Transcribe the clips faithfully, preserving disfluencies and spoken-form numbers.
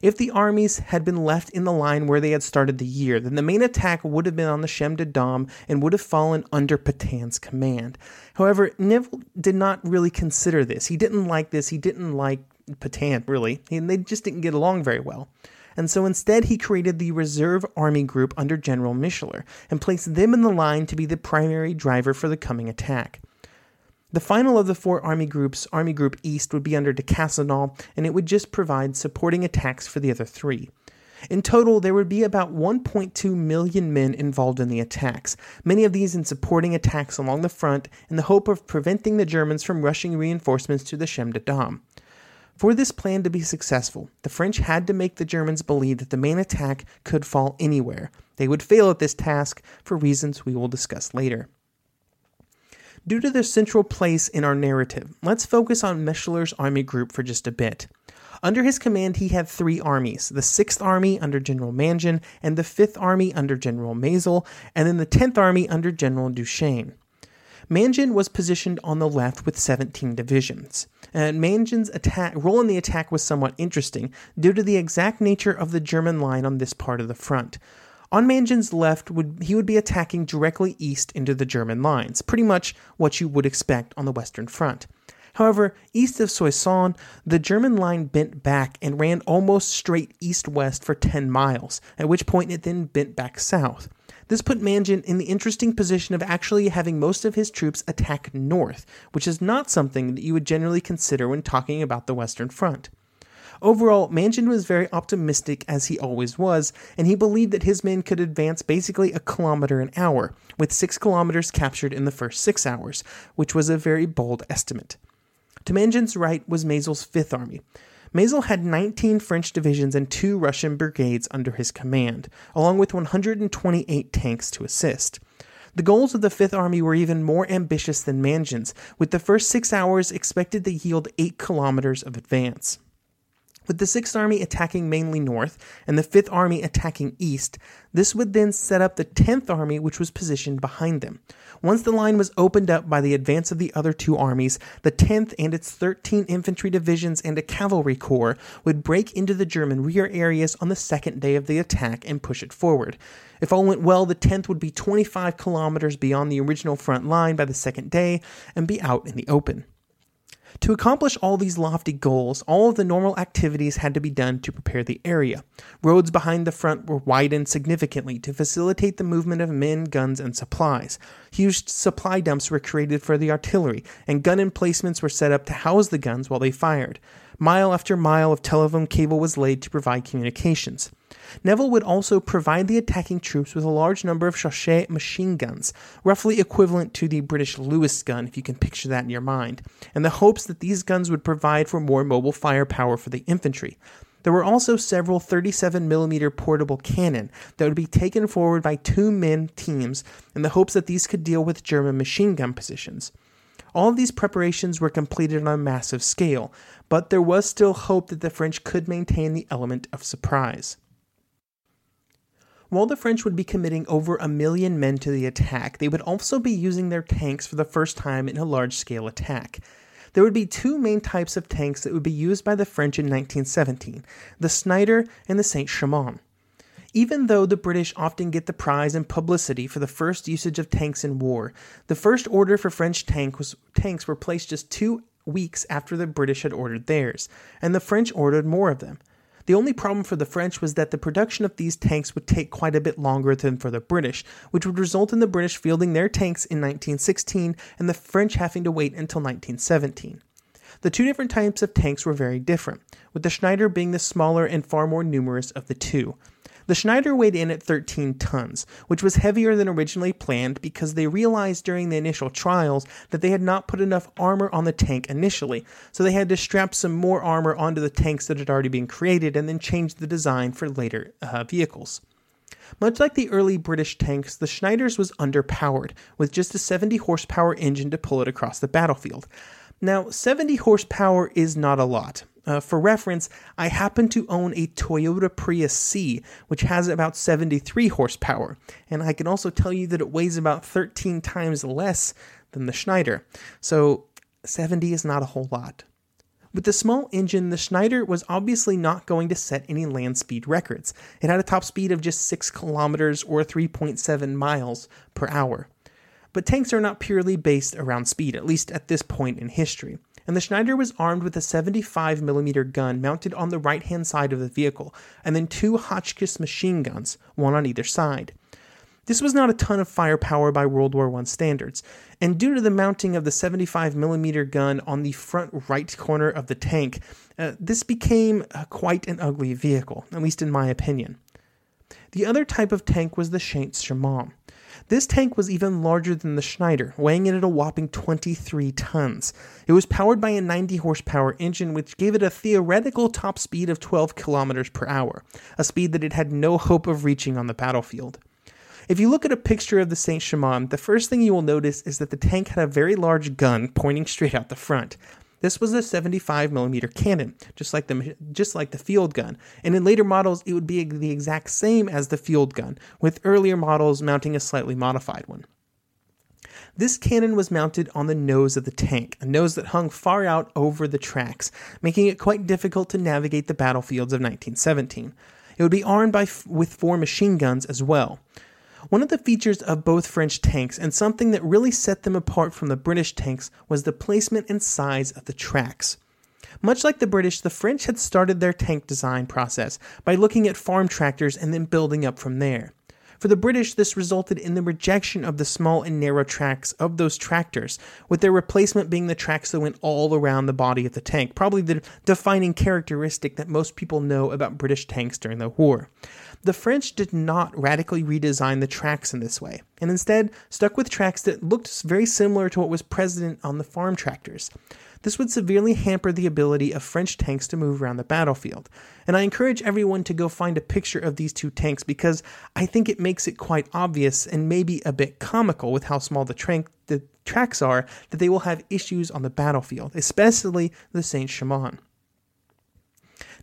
If the armies had been left in the line where they had started the year, then the main attack would have been on the Chemin des Dames and would have fallen under Pétain's command. However, Nivelle did not really consider this. He didn't like this. He didn't like Pétain, really, and they just didn't get along very well. And so instead, he created the Reserve Army Group under General Micheler and placed them in the line to be the primary driver for the coming attack. The final of the four army groups, Army Group East, would be under de Cassanon, and it would just provide supporting attacks for the other three. In total, there would be about one point two million men involved in the attacks, many of these in supporting attacks along the front in the hope of preventing the Germans from rushing reinforcements to the Chemin des Dames. For this plan to be successful, the French had to make the Germans believe that the main attack could fall anywhere. They would fail at this task for reasons we will discuss later. Due to their central place in our narrative, let's focus on Micheler's army group for just a bit. Under his command, he had three armies, the sixth Army under General Mangin, and the fifth Army under General Maisel, and then the tenth Army under General Duchesne. Mangin was positioned on the left with seventeen divisions, and Mangin's attack, role in the attack was somewhat interesting due to the exact nature of the German line on this part of the front. On Mangin's left, would, he would be attacking directly east into the German lines, pretty much what you would expect on the Western Front. However, east of Soissons, the German line bent back and ran almost straight east-west for ten miles, at which point it then bent back south. This put Mangin in the interesting position of actually having most of his troops attack north, which is not something that you would generally consider when talking about the Western Front. Overall, Mangin was very optimistic, as he always was, and he believed that his men could advance basically a kilometer an hour, with six kilometers captured in the first six hours, which was a very bold estimate. To Mangin's right was Maisel's fifth Army. Maisel had nineteen French divisions and two Russian brigades under his command, along with one hundred twenty-eight tanks to assist. The goals of the Fifth Army were even more ambitious than Mangin's, with the first six hours expected to yield eight kilometers of advance. With the Sixth Army attacking mainly north, and the Fifth Army attacking east, this would then set up the Tenth Army, which was positioned behind them. Once the line was opened up by the advance of the other two armies, the tenth and its thirteen infantry divisions and a cavalry corps would break into the German rear areas on the second day of the attack and push it forward. If all went well, the tenth would be twenty-five kilometers beyond the original front line by the second day and be out in the open. To accomplish all these lofty goals, all of the normal activities had to be done to prepare the area. Roads behind the front were widened significantly to facilitate the movement of men, guns, and supplies. Huge supply dumps were created for the artillery, and gun emplacements were set up to house the guns while they fired. Mile after mile of telephone cable was laid to provide communications. Nivelle would also provide the attacking troops with a large number of Chauchat machine guns, roughly equivalent to the British Lewis gun if you can picture that in your mind, in the hopes that these guns would provide for more mobile firepower for the infantry. There were also several thirty-seven millimeter portable cannon that would be taken forward by two-man teams in the hopes that these could deal with German machine gun positions. All of these preparations were completed on a massive scale, but there was still hope that the French could maintain the element of surprise. While the French would be committing over a million men to the attack, they would also be using their tanks for the first time in a large-scale attack. There would be two main types of tanks that would be used by the French in nineteen seventeen, the Schneider and the Saint-Chamond. Even though the British often get the prize and publicity for the first usage of tanks in war, the first order for French tank was, tanks were placed just two weeks after the British had ordered theirs, and the French ordered more of them. The only problem for the French was that the production of these tanks would take quite a bit longer than for the British, which would result in the British fielding their tanks in nineteen sixteen and the French having to wait until nineteen seventeen. The two different types of tanks were very different, with the Schneider being the smaller and far more numerous of the two. The Schneider weighed in at thirteen tons, which was heavier than originally planned because they realized during the initial trials that they had not put enough armor on the tank initially, so they had to strap some more armor onto the tanks that had already been created and then change the design for later uh, vehicles. Much like the early British tanks, the Schneider's was underpowered, with just a seventy horsepower engine to pull it across the battlefield. Now, seventy horsepower is not a lot. Uh, for reference, I happen to own a Toyota Prius C, which has about seventy-three horsepower, and I can also tell you that it weighs about thirteen times less than the Schneider, so seventy is not a whole lot. With the small engine, the Schneider was obviously not going to set any land speed records. It had a top speed of just six kilometers or three point seven miles per hour. But tanks are not purely based around speed, at least at this point in history. And the Schneider was armed with a seventy-five millimeter gun mounted on the right-hand side of the vehicle, and then two Hotchkiss machine guns, one on either side. This was not a ton of firepower by World War One standards, and due to the mounting of the seventy-five millimeter gun on the front right corner of the tank, uh, this became uh, quite an ugly vehicle, at least in my opinion. The other type of tank was the Saint-Chamond. This tank was even larger than the Schneider, weighing in at a whopping twenty-three tons. It was powered by a ninety horsepower engine, which gave it a theoretical top speed of twelve kilometers per hour, a speed that it had no hope of reaching on the battlefield. If you look at a picture of the Saint-Chamond, the first thing you will notice is that the tank had a very large gun pointing straight out the front. This was a seventy-five millimeter cannon, just like the just like the field gun, and in later models it would be the exact same as the field gun, with earlier models mounting a slightly modified one. This cannon was mounted on the nose of the tank, a nose that hung far out over the tracks, making it quite difficult to navigate the battlefields of nineteen seventeen. It would be armed by f- with four machine guns as well. One of the features of both French tanks, and something that really set them apart from the British tanks, was the placement and size of the tracks. Much like the British, the French had started their tank design process by looking at farm tractors and then building up from there. For the British, this resulted in the rejection of the small and narrow tracks of those tractors, with their replacement being the tracks that went all around the body of the tank, probably the defining characteristic that most people know about British tanks during the war. The French did not radically redesign the tracks in this way, and instead stuck with tracks that looked very similar to what was present on the farm tractors. This would severely hamper the ability of French tanks to move around the battlefield. And I encourage everyone to go find a picture of these two tanks because I think it makes it quite obvious and maybe a bit comical with how small the, tra- the tracks are that they will have issues on the battlefield, especially the Saint-Chamond.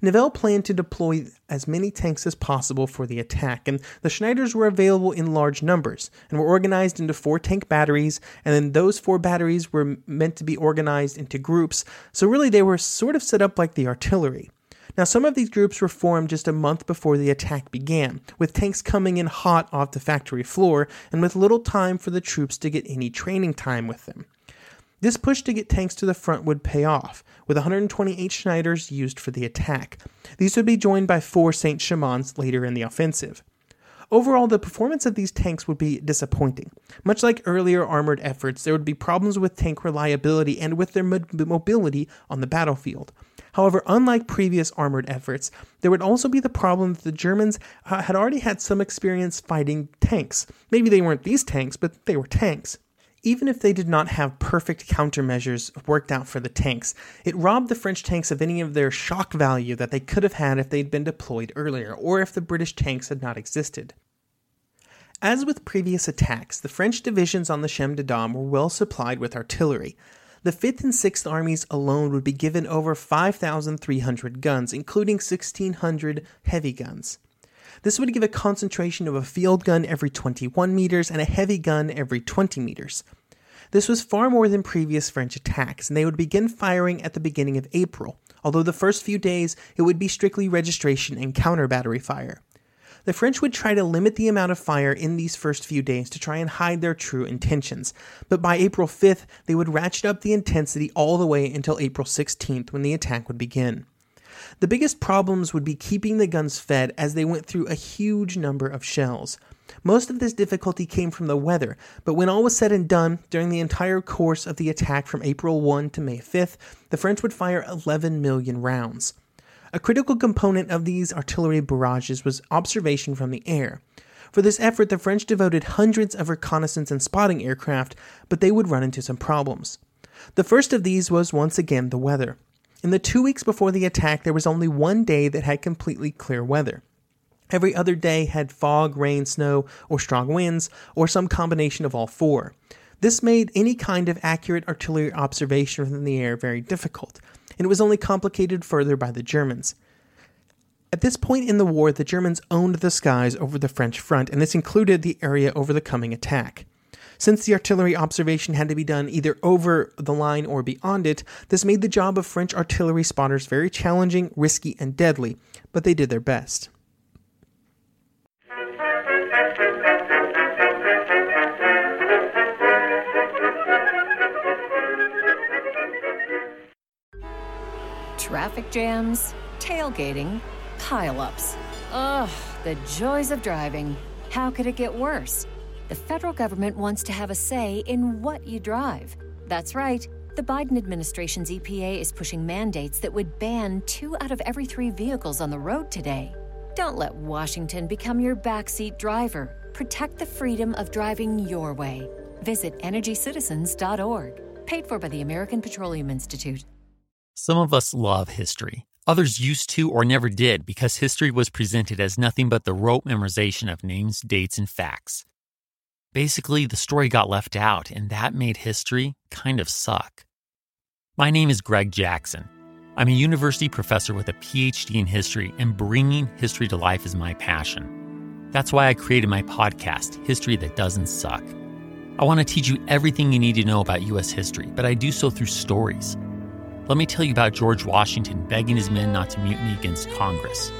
Nivelle planned to deploy as many tanks as possible for the attack, and the Schneiders were available in large numbers, and were organized into four tank batteries, and then those four batteries were meant to be organized into groups, so really they were sort of set up like the artillery. Now, some of these groups were formed just a month before the attack began, with tanks coming in hot off the factory floor, and with little time for the troops to get any training time with them. This push to get tanks to the front would pay off, with one hundred twenty-eight Schneiders used for the attack. These would be joined by four Saint-Chamonds later in the offensive. Overall, the performance of these tanks would be disappointing. Much like earlier armored efforts, there would be problems with tank reliability and with their mobility on the battlefield. However, unlike previous armored efforts, there would also be the problem that the Germans had already had some experience fighting tanks. Maybe they weren't these tanks, but they were tanks. Even if they did not have perfect countermeasures worked out for the tanks, it robbed the French tanks of any of their shock value that they could have had if they'd been deployed earlier, or if the British tanks had not existed. As with previous attacks, the French divisions on the Chemin des Dames were well supplied with artillery. The fifth and sixth Armies alone would be given over five thousand three hundred guns, including sixteen hundred heavy guns. This would give a concentration of a field gun every twenty-one meters and a heavy gun every twenty meters. This was far more than previous French attacks, and they would begin firing at the beginning of April, although the first few days it would be strictly registration and counter-battery fire. The French would try to limit the amount of fire in these first few days to try and hide their true intentions, but by April fifth they would ratchet up the intensity all the way until April sixteenth when the attack would begin. The biggest problems would be keeping the guns fed as they went through a huge number of shells. Most of this difficulty came from the weather, but when all was said and done, during the entire course of the attack from April first to May fifth, the French would fire eleven million rounds. A critical component of these artillery barrages was observation from the air. For this effort, the French devoted hundreds of reconnaissance and spotting aircraft, but they would run into some problems. The first of these was once again the weather. In the two weeks before the attack, there was only one day that had completely clear weather. Every other day had fog, rain, snow, or strong winds, or some combination of all four. This made any kind of accurate artillery observation from the air very difficult, and it was only complicated further by the Germans. At this point in the war, the Germans owned the skies over the French front, and this included the area over the coming attack. Since the artillery observation had to be done either over the line or beyond it, this made the job of French artillery spotters very challenging, risky, and deadly, but they did their best. Traffic jams, tailgating, pileups. Ugh, the joys of driving. How could it get worse? The federal government wants to have a say in what you drive. That's right. The Biden administration's E P A is pushing mandates that would ban two out of every three vehicles on the road today. Don't let Washington become your backseat driver. Protect the freedom of driving your way. Visit Energy Citizens dot org. Paid for by the American Petroleum Institute. Some of us love history. Others used to or never did because history was presented as nothing but the rote memorization of names, dates, and facts. Basically, the story got left out, and that made history kind of suck. My name is Greg Jackson. I'm a university professor with a P H D in history, and bringing history to life is my passion. That's why I created my podcast, History That Doesn't Suck. I want to teach you everything you need to know about U S history, but I do so through stories. Let me tell you about George Washington begging his men not to mutiny against Congress,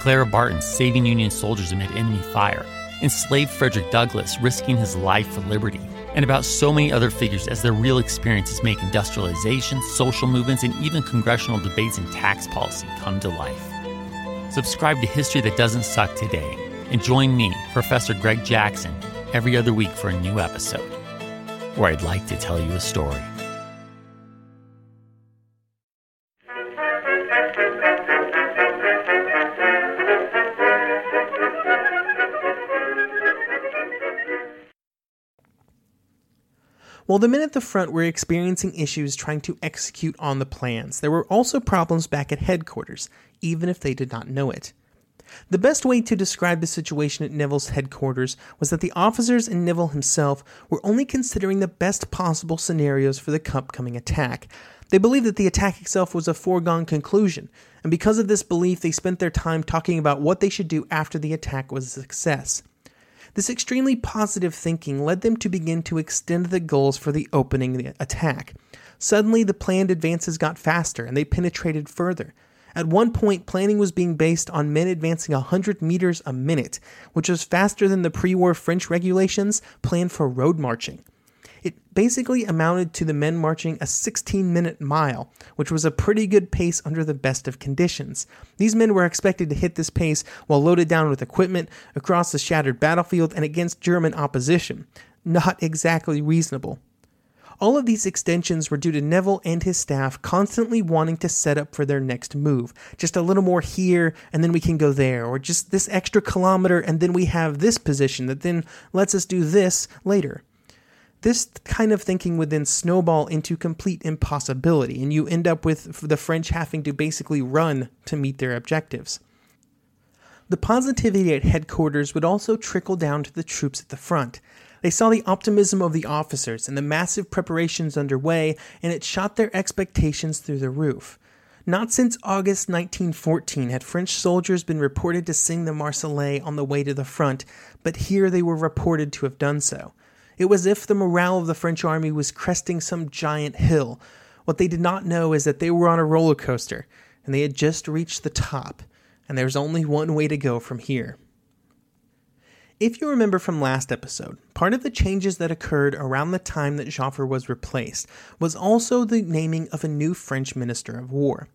Clara Barton saving Union soldiers amid enemy fire, enslaved Frederick Douglass risking his life for liberty, and about so many other figures as their real experiences make industrialization, social movements, and even congressional debates and tax policy come to life. Subscribe to History That Doesn't Suck today, and join me, Professor Greg Jackson, every other week for a new episode, where I'd like to tell you a story. While the men at the front were experiencing issues trying to execute on the plans, there were also problems back at headquarters, even if they did not know it. The best way to describe the situation at Nivelle's headquarters was that the officers and Nivelle himself were only considering the best possible scenarios for the upcoming attack. They believed that the attack itself was a foregone conclusion, and because of this belief, they spent their time talking about what they should do after the attack was a success. This extremely positive thinking led them to begin to extend the goals for the opening attack. Suddenly, the planned advances got faster, and they penetrated further. At one point, planning was being based on men advancing one hundred meters a minute, which was faster than the pre-war French regulations planned for road marching. It basically amounted to the men marching a sixteen-minute mile, which was a pretty good pace under the best of conditions. These men were expected to hit this pace while loaded down with equipment across the shattered battlefield and against German opposition. Not exactly reasonable. All of these extensions were due to Nivelle and his staff constantly wanting to set up for their next move. Just a little more here, and then we can go there, or just this extra kilometer, and then we have this position that then lets us do this later. This kind of thinking would then snowball into complete impossibility, and you end up with the French having to basically run to meet their objectives. The positivity at headquarters would also trickle down to the troops at the front. They saw the optimism of the officers and the massive preparations underway, and it shot their expectations through the roof. Not since August nineteen fourteen had French soldiers been reported to sing the Marseillaise on the way to the front, but here they were reported to have done so. It was as if the morale of the French army was cresting some giant hill. What they did not know is that they were on a roller coaster, and they had just reached the top, and there's only one way to go from here. If you remember from last episode, part of the changes that occurred around the time that Joffre was replaced was also the naming of a new French Minister of War.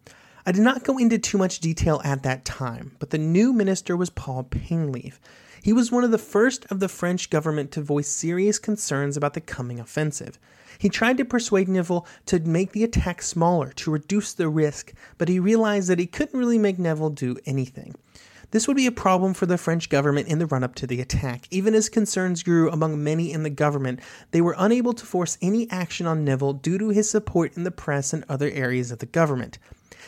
I did not go into too much detail at that time, but the new minister was Paul Painlevé. He was one of the first of the French government to voice serious concerns about the coming offensive. He tried to persuade Nivelle to make the attack smaller, to reduce the risk, but he realized that he couldn't really make Nivelle do anything. This would be a problem for the French government in the run-up to the attack. Even as concerns grew among many in the government, they were unable to force any action on Nivelle due to his support in the press and other areas of the government.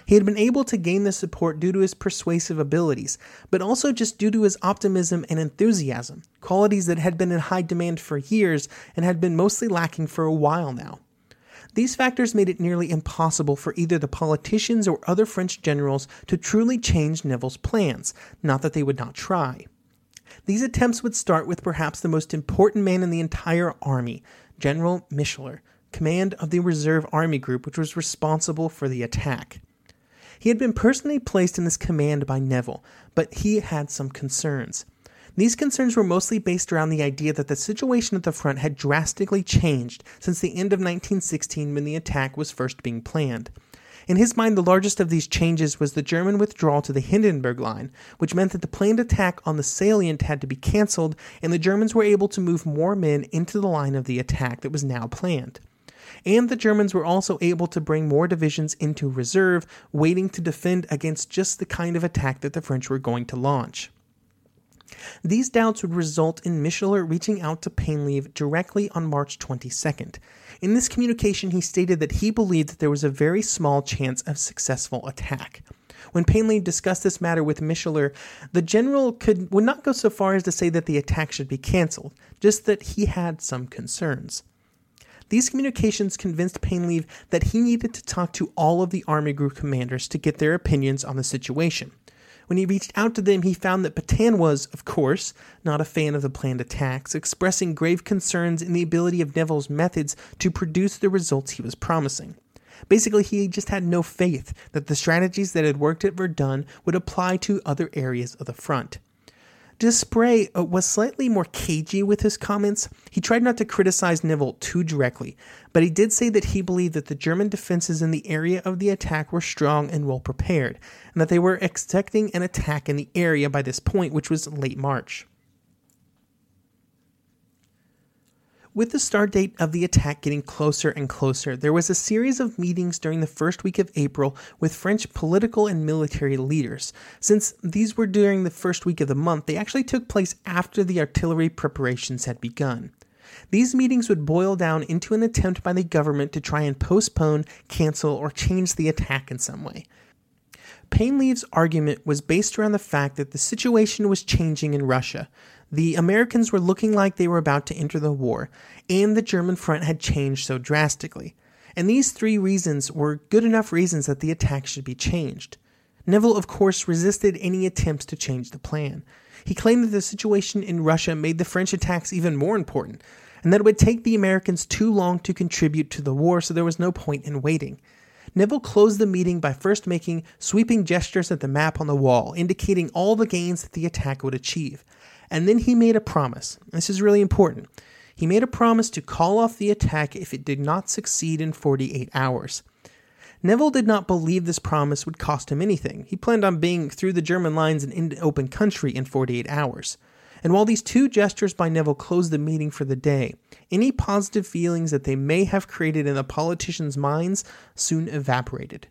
He had been able to gain this support due to his persuasive abilities, but also just due to his optimism and enthusiasm, qualities that had been in high demand for years and had been mostly lacking for a while now. These factors made it nearly impossible for either the politicians or other French generals to truly change Nivelle's plans, not that they would not try. These attempts would start with perhaps the most important man in the entire army, General Micheler, command of the Reserve Army Group, which was responsible for the attack. He had been personally placed in this command by Nivelle, but he had some concerns. These concerns were mostly based around the idea that the situation at the front had drastically changed since the end of nineteen sixteen when the attack was first being planned. In his mind, the largest of these changes was the German withdrawal to the Hindenburg line, which meant that the planned attack on the salient had to be cancelled, and the Germans were able to move more men into the line of the attack that was now planned. And the Germans were also able to bring more divisions into reserve, waiting to defend against just the kind of attack that the French were going to launch. These doubts would result in Micheler reaching out to Painlevé directly on March twenty-second. In this communication, he stated that he believed that there was a very small chance of successful attack. When Painlevé discussed this matter with Micheler, the general could would not go so far as to say that the attack should be cancelled, just that he had some concerns. These communications convinced Painlevé that he needed to talk to all of the army group commanders to get their opinions on the situation. When he reached out to them, he found that Pétain was, of course, not a fan of the planned attacks, expressing grave concerns in the ability of Nivelle's methods to produce the results he was promising. Basically, he just had no faith that the strategies that had worked at Verdun would apply to other areas of the front. D'Esperey was slightly more cagey with his comments. He tried not to criticize Nivelle too directly, but he did say that he believed that the German defenses in the area of the attack were strong and well prepared, and that they were expecting an attack in the area by this point, which was late March. With the start date of the attack getting closer and closer, there was a series of meetings during the first week of April with French political and military leaders. Since these were during the first week of the month, they actually took place after the artillery preparations had begun. These meetings would boil down into an attempt by the government to try and postpone, cancel, or change the attack in some way. Painlevé's argument was based around the fact that the situation was changing in Russia. The Americans were looking like they were about to enter the war, and the German front had changed so drastically. And these three reasons were good enough reasons that the attack should be changed. Nivelle, of course, resisted any attempts to change the plan. He claimed that the situation in Russia made the French attacks even more important, and that it would take the Americans too long to contribute to the war, so there was no point in waiting. Nivelle closed the meeting by first making sweeping gestures at the map on the wall, indicating all the gains that the attack would achieve. And then he made a promise. This is really important. He made a promise to call off the attack if it did not succeed in forty-eight hours. Nivelle did not believe this promise would cost him anything. He planned on being through the German lines and into open country in forty-eight hours. And while these two gestures by Nivelle closed the meeting for the day, any positive feelings that they may have created in the politicians' minds soon evaporated.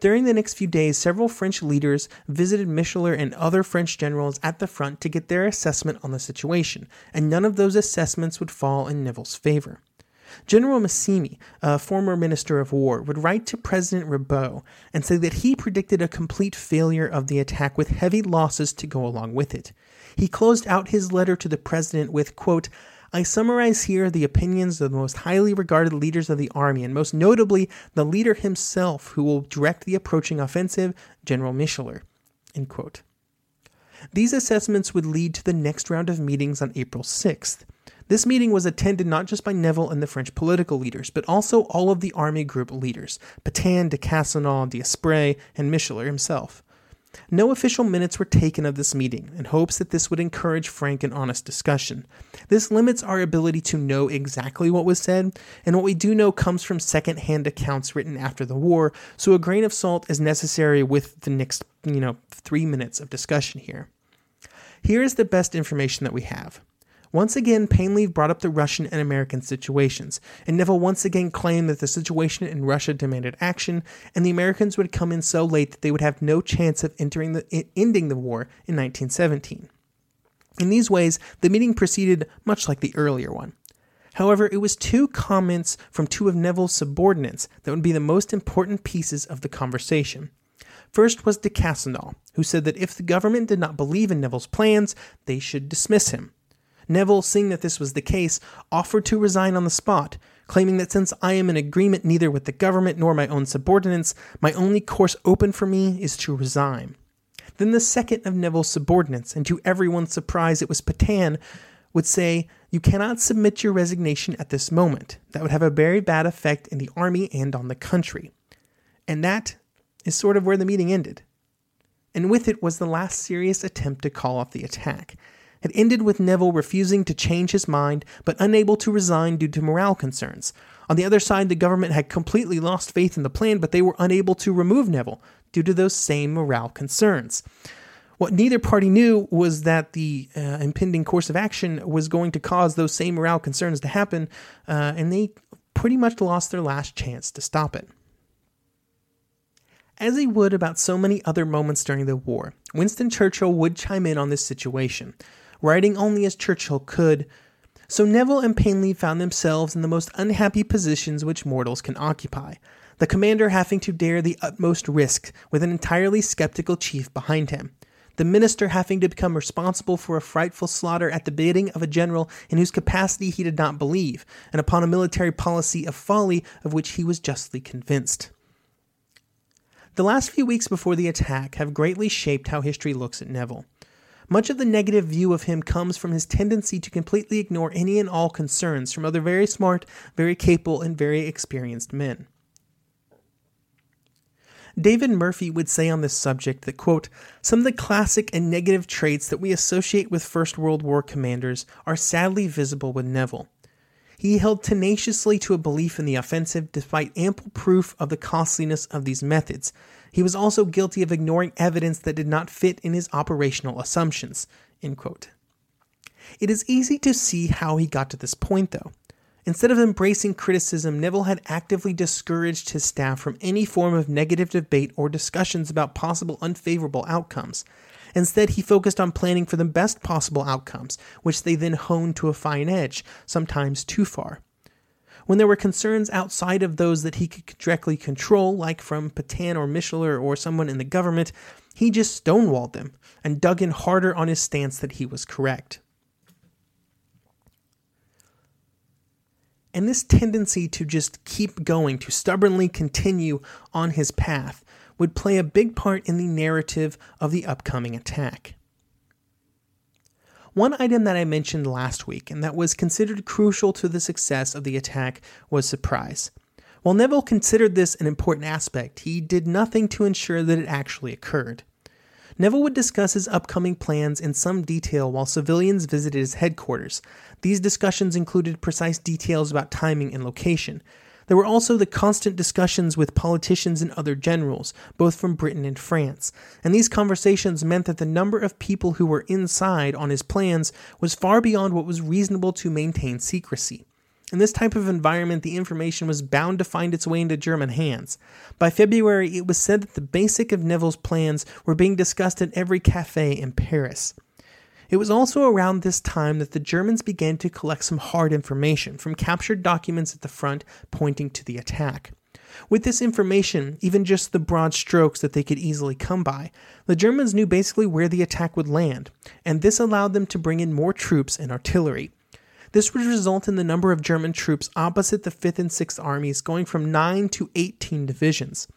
During the next few days, several French leaders visited Micheler and other French generals at the front to get their assessment on the situation, and none of those assessments would fall in Nivelle's favor. General Massimi, a former minister of war, would write to President Rabot and say that he predicted a complete failure of the attack with heavy losses to go along with it. He closed out his letter to the president with, quote, "I summarize here the opinions of the most highly regarded leaders of the army, and most notably the leader himself who will direct the approaching offensive, General Micheler," end quote. These assessments would lead to the next round of meetings on April sixth. This meeting was attended not just by Nivelle and the French political leaders, but also all of the army group leaders, Pétain, de Cassanon, D'Esperey, and Micheler himself. No official minutes were taken of this meeting, in hopes that this would encourage frank and honest discussion. This limits our ability to know exactly what was said, and what we do know comes from second-hand accounts written after the war, so a grain of salt is necessary with the next, you know, three minutes of discussion here. Here is the best information that we have. Once again, Painleve brought up the Russian and American situations, and Nivelle once again claimed that the situation in Russia demanded action, and the Americans would come in so late that they would have no chance of entering the, ending the war in nineteen seventeen. In these ways, the meeting proceeded much like the earlier one. However, it was two comments from two of Nivelle's subordinates that would be the most important pieces of the conversation. First was de Cassanon, who said that if the government did not believe in Nivelle's plans, they should dismiss him. Nivelle, seeing that this was the case, offered to resign on the spot, claiming that since I am in agreement neither with the government nor my own subordinates, my only course open for me is to resign. Then the second of Nivelle's subordinates, and to everyone's surprise it was Pétain, would say, "You cannot submit your resignation at this moment. That would have a very bad effect in the army and on the country." And that is sort of where the meeting ended. And with it was the last serious attempt to call off the attack. It ended with Nivelle refusing to change his mind, but unable to resign due to morale concerns. On the other side, the government had completely lost faith in the plan, but they were unable to remove Nivelle due to those same morale concerns. What neither party knew was that the uh, impending course of action was going to cause those same morale concerns to happen, uh, and they pretty much lost their last chance to stop it. As he would about so many other moments during the war, Winston Churchill would chime in on this situation, writing only as Churchill could. So Nivelle and Painleve found themselves in the most unhappy positions which mortals can occupy, the commander having to dare the utmost risk with an entirely skeptical chief behind him, the minister having to become responsible for a frightful slaughter at the bidding of a general in whose capacity he did not believe, and upon a military policy of folly of which he was justly convinced. The last few weeks before the attack have greatly shaped how history looks at Nivelle. Much of the negative view of him comes from his tendency to completely ignore any and all concerns from other very smart, very capable, and very experienced men. David Murphy would say on this subject that, quote, "Some of the classic and negative traits that we associate with First World War commanders are sadly visible with Nivelle. He held tenaciously to a belief in the offensive despite ample proof of the costliness of these methods. He was also guilty of ignoring evidence that did not fit in his operational assumptions," end quote. It is easy to see how he got to this point, though. Instead of embracing criticism, Nivelle had actively discouraged his staff from any form of negative debate or discussions about possible unfavorable outcomes. Instead, he focused on planning for the best possible outcomes, which they then honed to a fine edge, sometimes too far. When there were concerns outside of those that he could directly control, like from Pétain or Micheler or someone in the government, he just stonewalled them and dug in harder on his stance that he was correct. And this tendency to just keep going, to stubbornly continue on his path, would play a big part in the narrative of the upcoming attack. One item that I mentioned last week, and that was considered crucial to the success of the attack, was surprise. While Nivelle considered this an important aspect, he did nothing to ensure that it actually occurred. Nivelle would discuss his upcoming plans in some detail while civilians visited his headquarters. These discussions included precise details about timing and location. There were also the constant discussions with politicians and other generals, both from Britain and France, and these conversations meant that the number of people who were inside on his plans was far beyond what was reasonable to maintain secrecy. In this type of environment, the information was bound to find its way into German hands. By February, it was said that the basic of Nivelle's plans were being discussed at every cafe in Paris. It was also around this time that the Germans began to collect some hard information from captured documents at the front pointing to the attack. With this information, even just the broad strokes that they could easily come by, the Germans knew basically where the attack would land, and this allowed them to bring in more troops and artillery. This would result in the number of German troops opposite the fifth and sixth armies going from nine to eighteen divisions.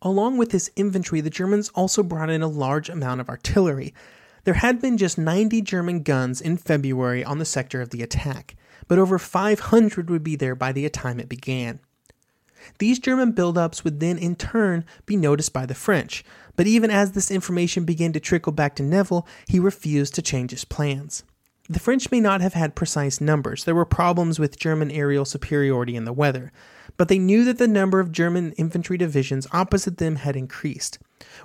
Along with this infantry, the Germans also brought in a large amount of artillery. There had been just ninety German guns in February on the sector of the attack, but over five hundred would be there by the time it began. These German buildups would then in turn be noticed by the French, but even as this information began to trickle back to Nivelle, he refused to change his plans. The French may not have had precise numbers. There were problems with German aerial superiority in the weather, but they knew that the number of German infantry divisions opposite them had increased.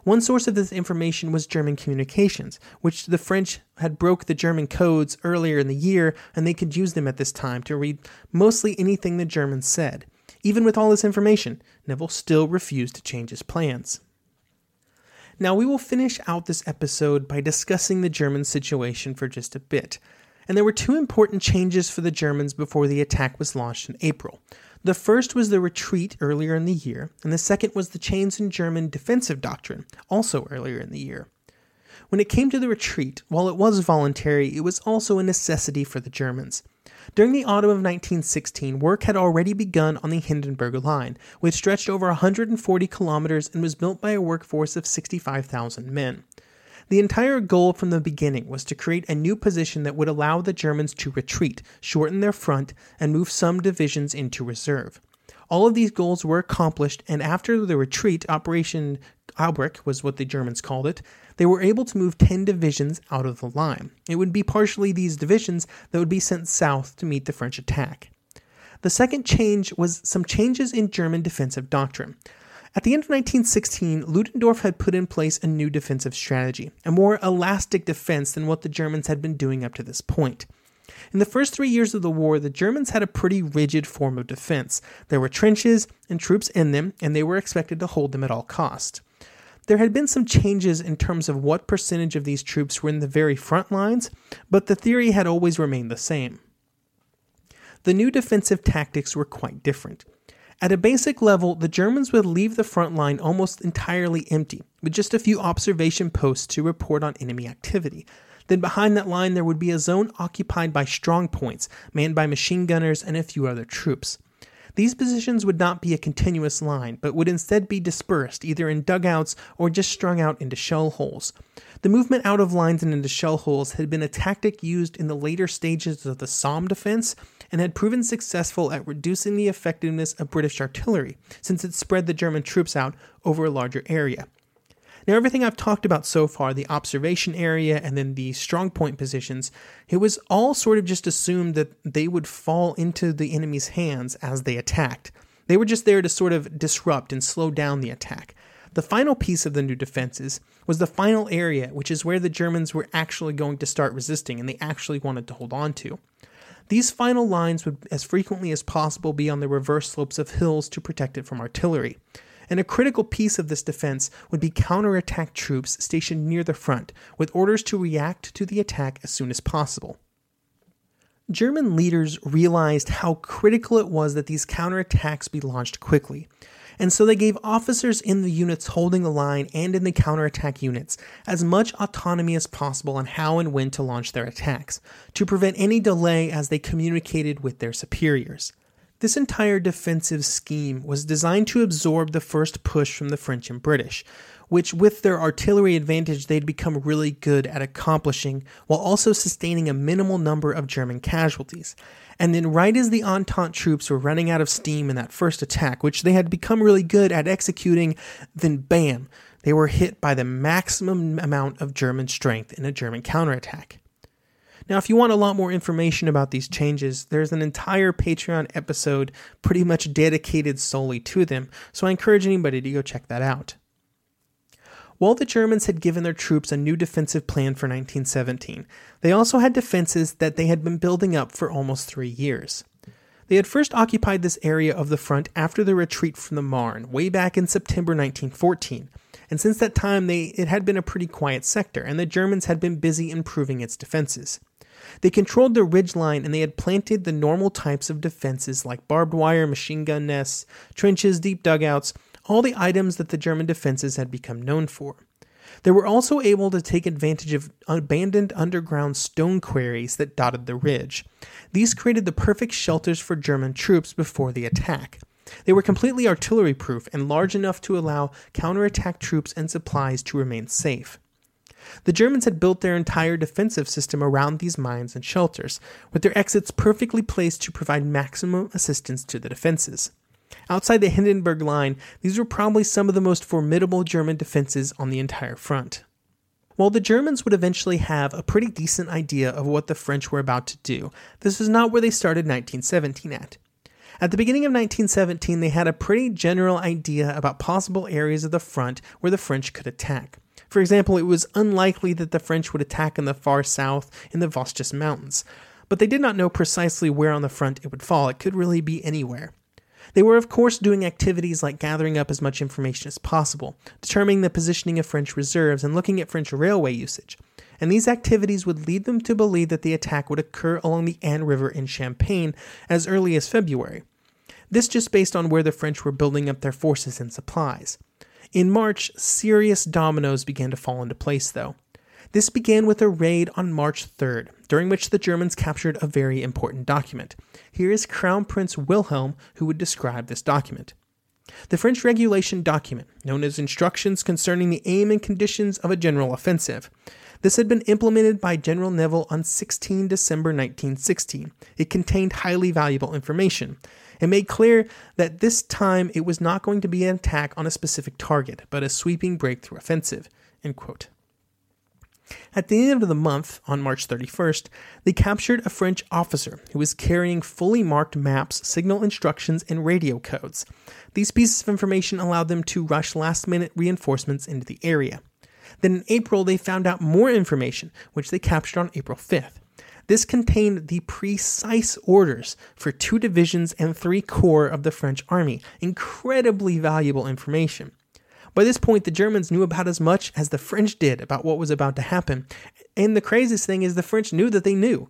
One source of this information was German communications, which the French had broke the German codes earlier in the year, and they could use them at this time to read mostly anything the Germans said. Even with all this information, Nivelle still refused to change his plans. Now, we will finish out this episode by discussing the German situation for just a bit. And there were two important changes for the Germans before the attack was launched in April. The first was the retreat earlier in the year, and the second was the change in German defensive doctrine, also earlier in the year. When it came to the retreat, while it was voluntary, it was also a necessity for the Germans. During the autumn of nineteen sixteen, work had already begun on the Hindenburg Line, which stretched over one hundred forty kilometers and was built by a workforce of sixty-five thousand men. The entire goal from the beginning was to create a new position that would allow the Germans to retreat, shorten their front, and move some divisions into reserve. All of these goals were accomplished, and after the retreat, Operation Albrecht was what the Germans called it, they were able to move ten divisions out of the line. It would be partially these divisions that would be sent south to meet the French attack. The second change was some changes in German defensive doctrine. At the end of nineteen sixteen, Ludendorff had put in place a new defensive strategy, a more elastic defense than what the Germans had been doing up to this point. In the first three years of the war, the Germans had a pretty rigid form of defense. There were trenches and troops in them, and they were expected to hold them at all cost. There had been some changes in terms of what percentage of these troops were in the very front lines, but the theory had always remained the same. The new defensive tactics were quite different. At a basic level, the Germans would leave the front line almost entirely empty, with just a few observation posts to report on enemy activity. Then behind that line there would be a zone occupied by strong points, manned by machine gunners and a few other troops. These positions would not be a continuous line, but would instead be dispersed, either in dugouts or just strung out into shell holes. The movement out of lines and into shell holes had been a tactic used in the later stages of the Somme defense, and had proven successful at reducing the effectiveness of British artillery, since it spread the German troops out over a larger area. Now, everything I've talked about so far, the observation area and then the strong point positions, it was all sort of just assumed that they would fall into the enemy's hands as they attacked. They were just there to sort of disrupt and slow down the attack. The final piece of the new defenses was the final area, which is where the Germans were actually going to start resisting and they actually wanted to hold on to. These final lines would as frequently as possible be on the reverse slopes of hills to protect it from artillery. and a critical piece of this defense would be counterattack troops stationed near the front, with orders to react to the attack as soon as possible. German leaders realized how critical it was that these counterattacks be launched quickly, and so they gave officers in the units holding the line and in the counterattack units as much autonomy as possible on how and when to launch their attacks, to prevent any delay as they communicated with their superiors. This entire defensive scheme was designed to absorb the first push from the French and British, which with their artillery advantage they'd become really good at accomplishing, while also sustaining a minimal number of German casualties. And then right as the Entente troops were running out of steam in that first attack, which they had become really good at executing, then bam, they were hit by the maximum amount of German strength in a German counterattack. Now, if you want a lot more information about these changes, there's an entire Patreon episode pretty much dedicated solely to them, so I encourage anybody to go check that out. While the Germans had given their troops a new defensive plan for nineteen seventeen, they also had defenses that they had been building up for almost three years. They had first occupied this area of the front after the retreat from the Marne, way back in September nineteen fourteen, and since that time they, it had been a pretty quiet sector, and the Germans had been busy improving its defenses. They controlled the ridgeline and they had planted the normal types of defenses like barbed wire, machine gun nests, trenches, deep dugouts, all the items that the German defenses had become known for. They were also able to take advantage of abandoned underground stone quarries that dotted the ridge. These created the perfect shelters for German troops before the attack. They were completely artillery-proof and large enough to allow counterattack troops and supplies to remain safe. The Germans had built their entire defensive system around these mines and shelters, with their exits perfectly placed to provide maximum assistance to the defenses. Outside the Hindenburg line, these were probably some of the most formidable German defenses on the entire front. While the Germans would eventually have a pretty decent idea of what the French were about to do, this was not where they started nineteen seventeen at. At the beginning of nineteen seventeen, they had a pretty general idea about possible areas of the front where the French could attack. For example, it was unlikely that the French would attack in the far south in the Vosges Mountains, but they did not know precisely where on the front it would fall. It could really be anywhere. They were, of course, doing activities like gathering up as much information as possible, determining the positioning of French reserves, and looking at French railway usage. And these activities would lead them to believe that the attack would occur along the Anne River in Champagne as early as February. This just based on where the French were building up their forces and supplies. In March, serious dominoes began to fall into place, though. This began with a raid on March third, during which the Germans captured a very important document. Here is Crown Prince Wilhelm, who would describe this document. The French regulation document, known as Instructions Concerning the Aim and Conditions of a General Offensive. This had been implemented by General Nivelle on the sixteenth of December nineteen sixteen. It contained highly valuable information. It made clear that this time it was not going to be an attack on a specific target, but a sweeping breakthrough offensive. End quote. At the end of the month, on March thirty-first, they captured a French officer who was carrying fully marked maps, signal instructions, and radio codes. These pieces of information allowed them to rush last-minute reinforcements into the area. Then in April, they found out more information, which they captured on April fifth. This contained the precise orders for two divisions and three corps of the French army, incredibly valuable information. By this point, the Germans knew about as much as the French did about what was about to happen, and the craziest thing is the French knew that they knew.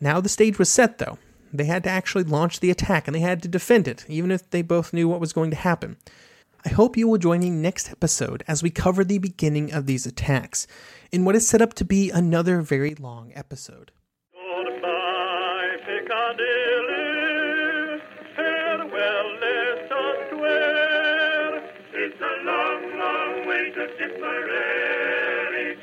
Now the stage was set, though. They had to actually launch the attack, and they had to defend it, even if they both knew what was going to happen. I hope you will join me next episode as we cover the beginning of these attacks, in what is set up to be another very long episode. Goodbye, Piccadilly, farewell Leicester Square, it's a long, long way to Tipperary,